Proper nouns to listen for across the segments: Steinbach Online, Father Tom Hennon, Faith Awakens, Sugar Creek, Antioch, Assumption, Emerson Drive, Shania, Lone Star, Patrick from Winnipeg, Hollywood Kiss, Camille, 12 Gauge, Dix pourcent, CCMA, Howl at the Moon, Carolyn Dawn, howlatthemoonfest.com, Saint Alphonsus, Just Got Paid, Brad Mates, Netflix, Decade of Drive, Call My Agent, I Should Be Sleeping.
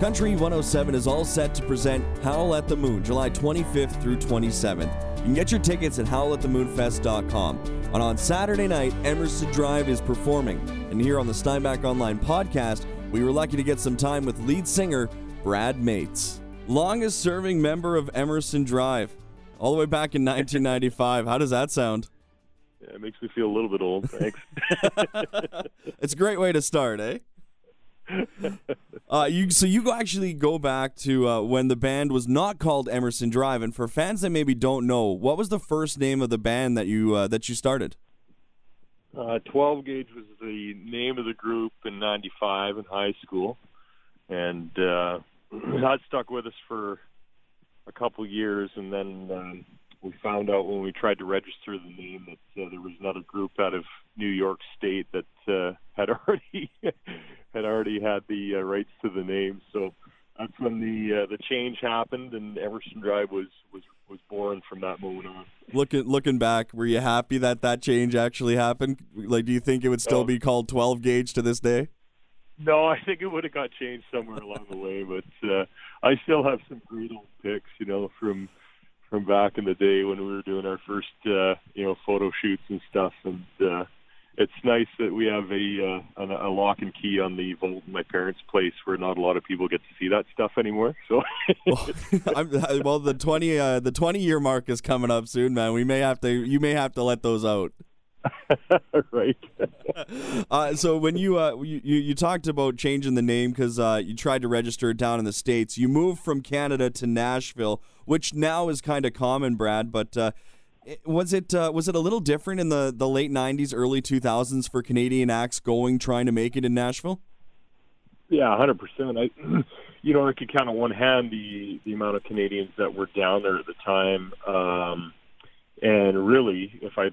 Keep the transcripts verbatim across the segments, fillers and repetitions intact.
Country one oh seven is all set to present Howl at the Moon, July twenty-fifth through twenty-seventh. You can get your tickets at howl at the moon fest dot com. And on Saturday night, Emerson Drive is performing. And here on the Steinbach Online podcast, we were lucky to get some time with lead singer Brad Mates. Longest serving member of Emerson Drive, all the way back in nineteen ninety-five. How does that sound? Yeah, it makes me feel a little bit old, thanks. It's a great way to start, eh? Uh, you, so you actually go back to uh, when the band was not called Emerson Drive, and for fans that maybe don't know, what was the first name of the band that you uh, that you started? Uh, twelve Gauge was the name of the group in ninety-five in high school, and uh, that stuck with us for a couple years, and then um, we found out when we tried to register the name that uh, there was another group out of New York State that uh, had already... had already had the uh, rights to the name, so that's when the uh, the change happened, and Emerson Drive was, was, was born from that moment on. Looking looking back, were you happy that that change actually happened? Like, do you think it would still um, be called twelve Gauge to this day? No, I think it would have got changed somewhere along the way, but uh, I still have some great old pics, you know, from from back in the day when we were doing our first uh, you know photo shoots and stuff, and. Uh, It's nice that we have a, uh, a lock and key on the vault in my parents' place where not a lot of people get to see that stuff anymore. So, well, I'm, well, the twenty uh, the twenty year mark is coming up soon, man. We may have to you may have to let those out. Right. uh, so when you, uh, you you talked about changing the name because uh, you tried to register down in the States, you moved from Canada to Nashville, which now is kind of common, Brad, but. Uh, Was it uh, was it a little different in the, the late nineties, early two thousands for Canadian acts going, trying to make it in Nashville? Yeah, one hundred percent. I, you know, I could count on one hand the, the amount of Canadians that were down there at the time. Um, and really, if I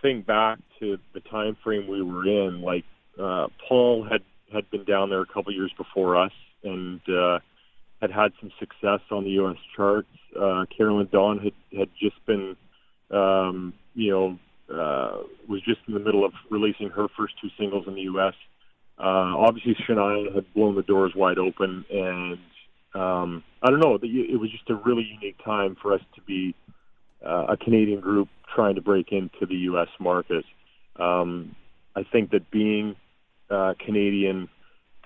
think back to the time frame we were in, like uh, Paul had, had been down there a couple years before us and uh, had had some success on the U S charts. Uh, Carolyn Dawn had, had just been... Um, you know, uh, was just in the middle of releasing her first two singles in the U S Uh, obviously, Shania had blown the doors wide open, and um, I don't know, it was just a really unique time for us to be uh, a Canadian group trying to break into the U S market. Um, I think that being uh, Canadian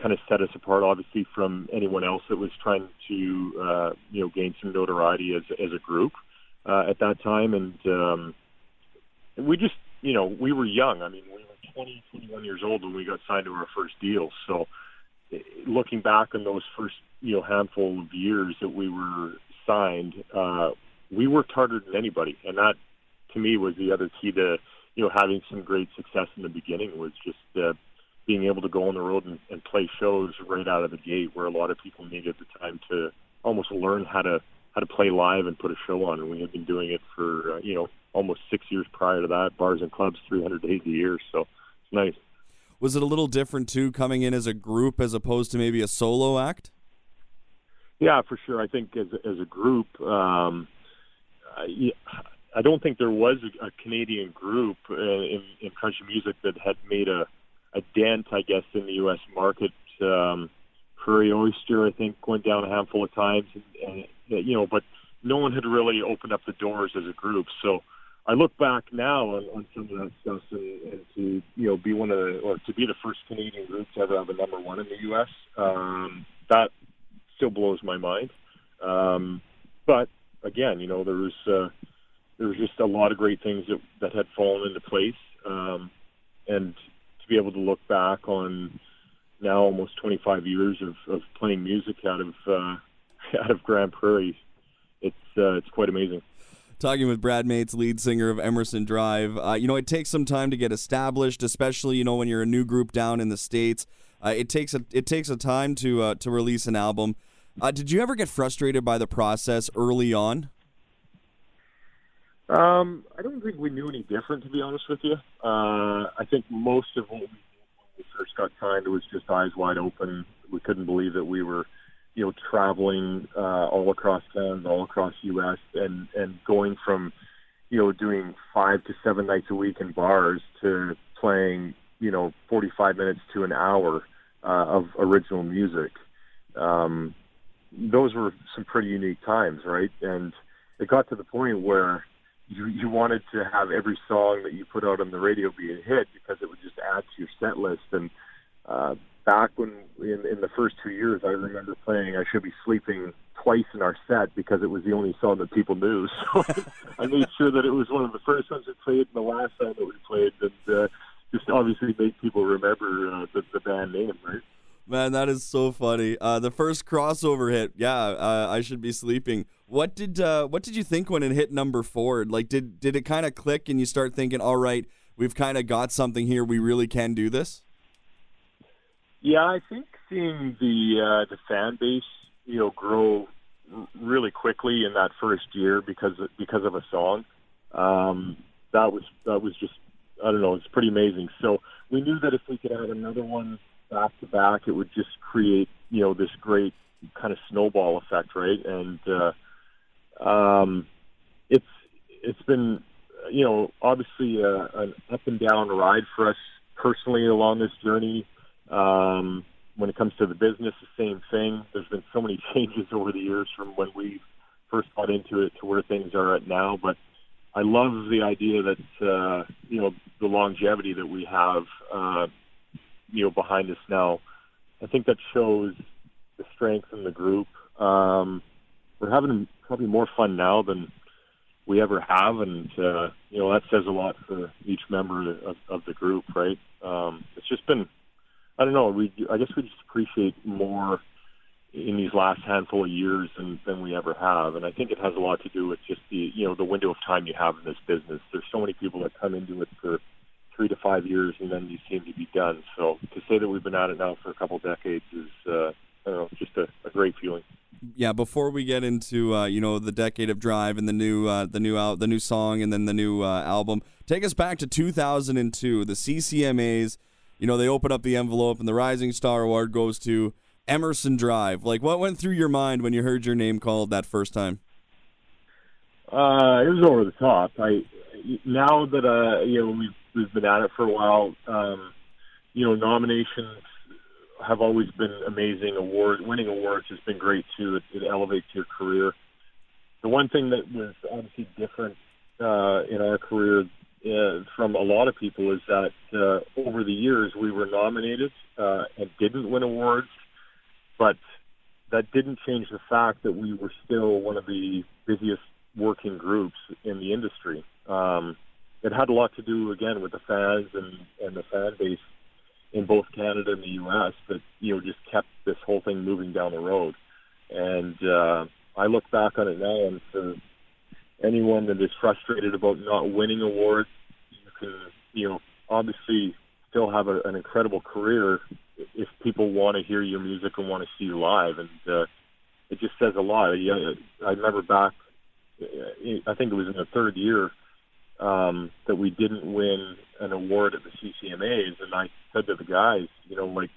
kind of set us apart, obviously, from anyone else that was trying to, uh, you know, gain some notoriety as, as a group. Uh, at that time, and um, we just, you know, we were young. I mean, we were twenty, twenty-one years old when we got signed to our first deal. So looking back on those first, you know, handful of years that we were signed, uh, we worked harder than anybody. And that, to me, was the other key to, you know, having some great success in the beginning was just uh, being able to go on the road and, and play shows right out of the gate where a lot of people needed the time to almost learn how to how to play live and put a show on, and we had been doing it for, uh, you know, almost six years prior to that, bars and clubs, three hundred days a year, so it's nice. Was it a little different, too, coming in as a group as opposed to maybe a solo act? Yeah, for sure. I think as, as a group, um, I, I don't think there was a, a Canadian group uh, in, in country music that had made a, a dent, I guess, in the U S market. Um, Prairie Oyster, I think, went down a handful of times, and, and you know, but no one had really opened up the doors as a group. So I look back now on, on some of that stuff, and, and to you know be one of the, or to be the first Canadian group to ever have a number one in the U S Um, that still blows my mind. Um, but again, you know, there was uh, there was just a lot of great things that that had fallen into place, um, and to be able to look back on now almost twenty-five years of, of playing music out of. Uh, out of Grand Prairie, it's uh, it's quite amazing. Talking with Brad Mates, lead singer of Emerson Drive, uh, you know, it takes some time to get established, especially, you know, when you're a new group down in the States. Uh, it takes a it takes a time to uh, to release an album. Uh, did you ever get frustrated by the process early on? Um, I don't think we knew any different, to be honest with you. Uh, I think most of what we did when we first got signed was just eyes wide open. We couldn't believe that we were. You know, traveling uh, all across Canada, all across the U S, and, and going from, you know, doing five to seven nights a week in bars to playing, you know, forty-five minutes to an hour uh, of original music. Um, those were some pretty unique times, right? And it got to the point where you, you wanted to have every song that you put out on the radio be a hit because it would just add to your set list. And uh, back when in, in the first two years, I remember playing I Should Be Sleeping twice in our set because it was the only song that people knew. So I made sure that it was one of the first ones that played and the last song that we played, and uh, just obviously made people remember uh, the, the band name, right? Man, that is so funny. Uh, the first crossover hit, yeah, uh, I Should Be Sleeping. What did uh, what did you think when it hit number four? Like, did, did it kind of click and you start thinking, all right, we've kind of got something here, we really can do this? Yeah, I think seeing the uh, the fan base, you know, grow r- really quickly in that first year because because of a song, um, that was that was just, I don't know, it's pretty amazing. So we knew that if we could add another one back to back, it would just create, you know, this great kind of snowball effect, right? And uh, um, it's it's been, you know, obviously a, an up and down ride for us personally along this journey. Um, when it comes to the business, the same thing. There's been so many changes over the years from when we first got into it to where things are at now. But I love the idea that, uh, you know, the longevity that we have, uh, you know, behind us now. I think that shows the strength in the group. Um, we're having probably more fun now than we ever have, and uh, you know, that says a lot for each member of, of the group, right? Um, it's just been, I don't know, we, I guess we just appreciate more in these last handful of years than, than we ever have, and I think it has a lot to do with just the, you know, the window of time you have in this business. There's so many people that come into it for three to five years, and then you seem to be done. So to say that we've been at it now for a couple decades is, uh, I don't know, just a, a great feeling. Yeah. Before we get into, uh, you know, the Decade of Drive and the new, uh, the new out, the new song, and then the new uh, album, take us back to two thousand two. The C C M As, you know, they open up the envelope, and the Rising Star Award goes to Emerson Drive. Like, what went through your mind when you heard your name called that first time? Uh, it was over the top. I now that uh, you know we've. We've been at it for a while. Um, you know, nominations have always been amazing. Award, winning awards has been great, too. It, it elevates your career. The one thing that was obviously different uh, in our career uh, from a lot of people is that uh, over the years we were nominated uh, and didn't win awards, but that didn't change the fact that we were still one of the busiest working groups in the industry. Um It had a lot to do, again, with the fans and, and the fan base in both Canada and the U S that, you know, just kept this whole thing moving down the road. And uh, I look back on it now, and for anyone that is frustrated about not winning awards, you can, you know, obviously still have a, an incredible career if people want to hear your music and want to see you live. And uh, it just says a lot. I, I remember back, I think it was in the third year, Um, that we didn't win an award at the C C M As, and I said to the guys, you know, like,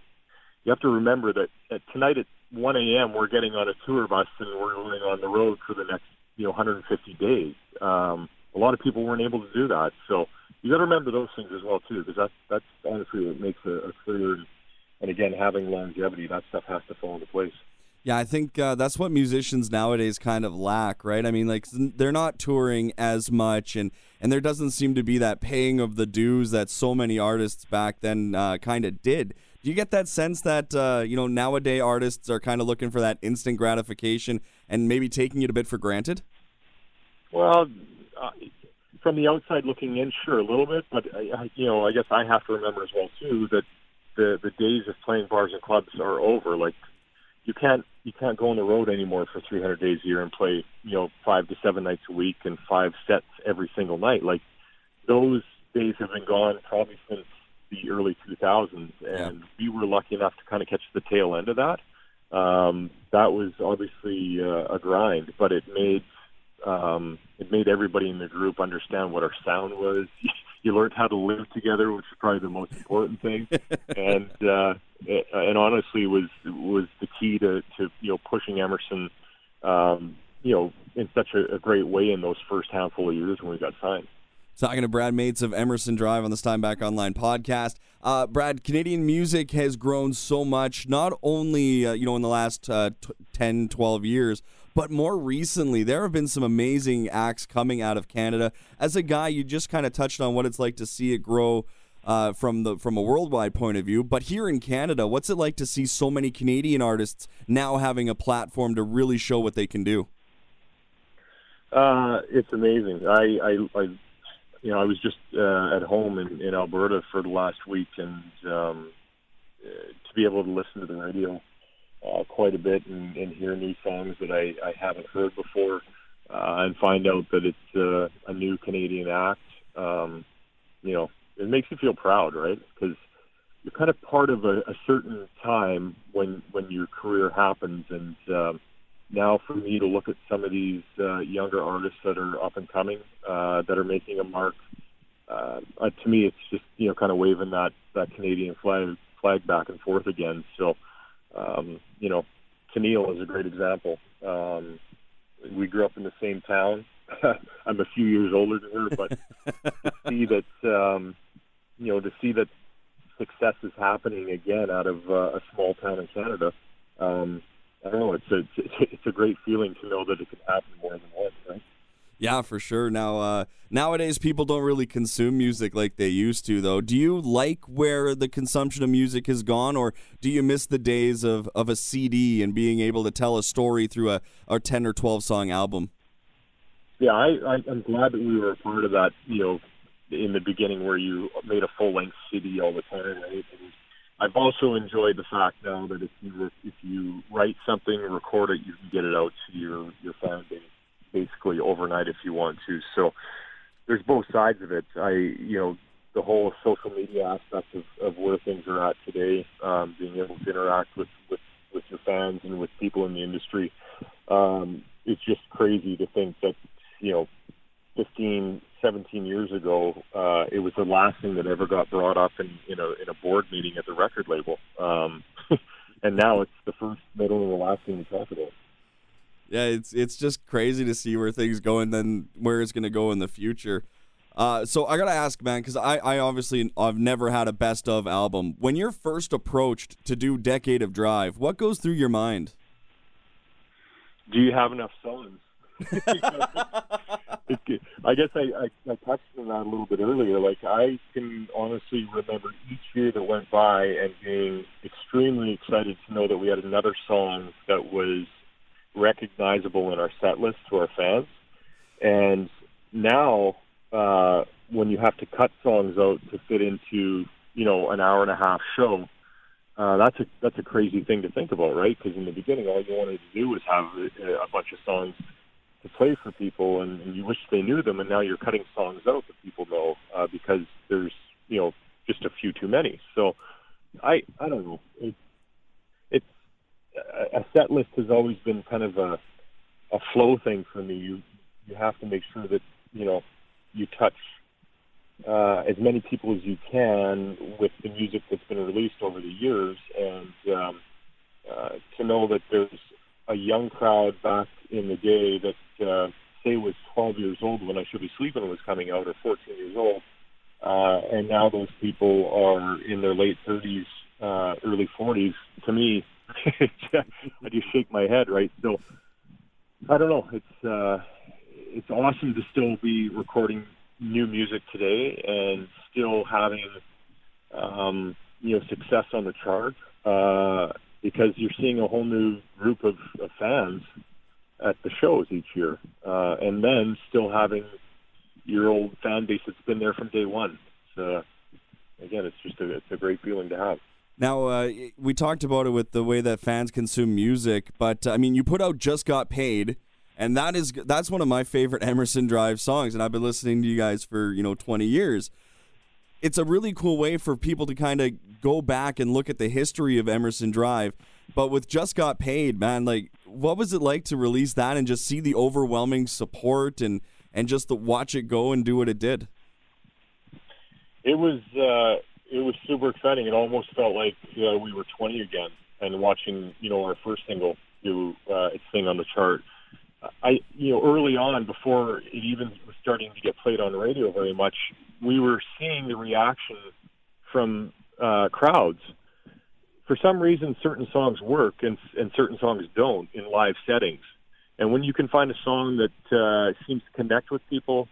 you have to remember that at, tonight at one a.m. we're getting on a tour bus and we're going on the road for the next, you know, one hundred fifty days. Um, a lot of people weren't able to do that, so you got to remember those things as well too, because that's that's honestly what makes a, a career. And again, having longevity, that stuff has to fall into place. Yeah, I think uh, that's what musicians nowadays kind of lack, right? I mean, like, they're not touring as much, and, and there doesn't seem to be that paying of the dues that so many artists back then uh, kind of did. Do you get that sense that, uh, you know, nowadays artists are kind of looking for that instant gratification and maybe taking it a bit for granted? Well, uh, from the outside looking in, sure, a little bit, but, I, you know, I guess I have to remember as well, too, that the, the days of playing bars and clubs are over. Like, you can't you can't go on the road anymore for three hundred days a year and play, you know, five to seven nights a week and five sets every single night. Like, those days have been gone probably since the early two thousands, and yeah. We were lucky enough to kind of catch the tail end of that. Um, that was obviously uh, a grind, but it made um, it made everybody in the group understand what our sound was. You learned how to live together, which is probably the most important thing, and uh, it, and honestly was was the key to, to you know pushing Emerson, um, you know, in such a, a great way in those first handful of years when we got signed. Talking to Brad Mates of Emerson Drive on the Steinbach Online podcast. Uh, Brad, Canadian music has grown so much, not only uh, you know in the last uh, t- ten, twelve years. But more recently, there have been some amazing acts coming out of Canada. As a guy, you just kind of touched on what it's like to see it grow uh, from the from a worldwide point of view. But here in Canada, what's it like to see so many Canadian artists now having a platform to really show what they can do? Uh, it's amazing. I, I, I, you know, I was just uh, at home in, in Alberta for the last week, and um, to be able to listen to the radio uh, quite a bit and, and hear new songs that I, I haven't heard before, uh, and find out that it's uh, a new Canadian act. Um, you know, it makes you feel proud, right? Because you're kind of part of a, a certain time when when your career happens, and. Um, Now for me to look at some of these uh, younger artists that are up and coming, uh, that are making a mark, uh, uh, to me it's just, you know, kind of waving that, that Canadian flag flag back and forth again. So, um, you know, Camille is a great example. Um, we grew up in the same town. I'm a few years older than her, but to see that, um, you know, to see that success is happening again out of uh, a small town in Canada, um, I don't know, it's a, it's a great feeling to know that it can happen more than once, right? Yeah, for sure. Now, uh, nowadays, people don't really consume music like they used to, though. Do you like where the consumption of music has gone, or do you miss the days of, of a C D and being able to tell a story through a, a ten or twelve-song album? Yeah, I, I, I'm glad that we were a part of that, you know, in the beginning where you made a full-length C D all the time, right? And I've also enjoyed the fact now that if you if you write something, record it, you can get it out to your, your fan base basically overnight if you want to. So there's both sides of it. I you know the whole social media aspect of, of where things are at today, um, being able to interact with, with, with your fans and with people in the industry. Um, it's just crazy to think that you know fifteen, seventeen years ago, uh, it was the last thing that ever got brought up in, in, a, in a board meeting at the record label. Um, and now it's the first, middle, and the last thing we talk about. Yeah, it's it's just crazy to see where things go and then where it's going to go in the future. Uh, so I got to ask, man, because I, I obviously I've never had a best of album. When you're first approached to do Decade of Drive, what goes through your mind? Do you have enough songs? I guess I, I, I touched on that a little bit earlier. Like, I can honestly remember each year that went by and being extremely excited to know that we had another song that was recognizable in our set list to our fans. And now, uh, when you have to cut songs out to fit into, you know, an hour and a half show, Uh, that's a that's a crazy thing to think about, right? Because in the beginning, all you wanted to do was have a, a bunch of songs to play for people, and, and you wish they knew them. And now you're cutting songs out that people know uh, because there's you know just a few too many. So I I don't know. It, it's a set list has always been kind of a a flow thing for me. You you have to make sure that you know you touch Uh, as many people as you can with the music that's been released over the years, and um, uh, to know that there's a young crowd back in the day that, uh, say, was twelve years old when I Should Be Sleeping was coming out, or fourteen years old, uh, and now those people are in their late thirties, uh, early forties. To me, I just shake my head, right? So I don't know. It's uh, it's awesome to still be recording new music today and still having, um, you know, success on the chart uh, because you're seeing a whole new group of, of fans at the shows each year. Uh, and then still having your old fan base that's been there from day one. So, again, it's just a, it's a great feeling to have. Now, uh, we talked about it with the way that fans consume music, but, I mean, you put out Just Got Paid, and that is that's one of my favorite Emerson Drive songs, and I've been listening to you guys for, you know, twenty years. It's a really cool way for people to kind of go back and look at the history of Emerson Drive. But with Just Got Paid, man, like, what was it like to release that and just see the overwhelming support and, and just the watch it go and do what it did? It was uh, it was super exciting. It almost felt like uh, we were twenty again and watching, you know, our first single do uh, its thing on the chart. I, you know, early on, before it even was starting to get played on the radio very much, we were seeing the reaction from uh, crowds for some reason, certain songs work and, and certain songs don't in live settings. And when you can find a song that uh, seems to connect with people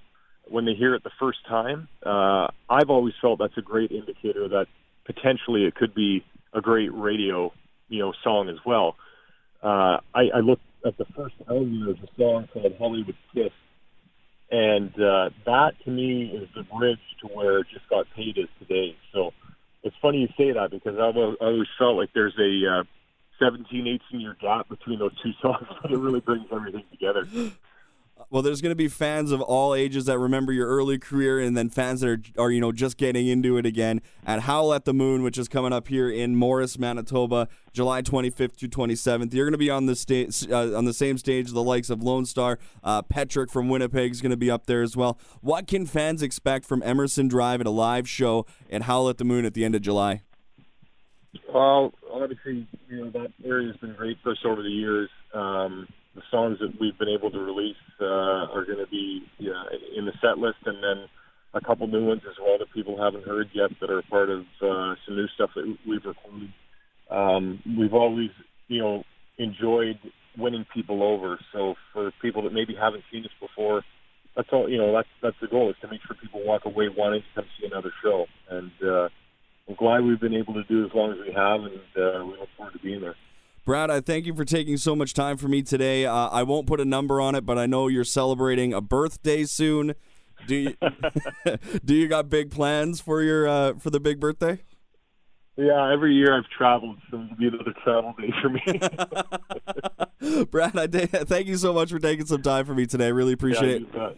when they hear it the first time, uh, I've always felt that's a great indicator that potentially it could be a great radio, you know, song as well. Uh, I, I looked at the first album. There's a song called Hollywood Kiss, and uh, that to me is the bridge to where Just Got Paid is today. So it's funny you say that, because I've always felt like there's a uh, seventeen, eighteen-year gap between those two songs, but it really brings everything together. Well, there's going to be fans of all ages that remember your early career, and then fans that are, are, you know, just getting into it again at Howl at the Moon, which is coming up here in Morris, Manitoba, July twenty-fifth to twenty-seventh. You're going to be on the sta- uh, on the same stage as the likes of Lone Star. Uh, Patrick from Winnipeg is going to be up there as well. What can fans expect from Emerson Drive at a live show at Howl at the Moon at the end of July? Well, obviously, you know, that area has been great for us over the years. Um, The songs that we've been able to release uh, are going to be yeah, in the set list, and then a couple new ones as well that people haven't heard yet that are part of uh, some new stuff that we've recorded. Um, we've always, you know, enjoyed winning people over. So for people that maybe haven't seen us before, that's all. You know, that's that's the goal, is to make sure people walk away wanting to come see another show. And uh, I'm glad we've been able to do as long as we have, and uh, we look forward to being there. Brad, I thank you for taking so much time for me today. Uh, I won't put a number on it, but I know you're celebrating a birthday soon. Do you do you got big plans for your uh, for the big birthday? Yeah, every year I've traveled, so it'll be another travel day for me. Brad, I de- thank you so much for taking some time for me today. I really appreciate yeah, it.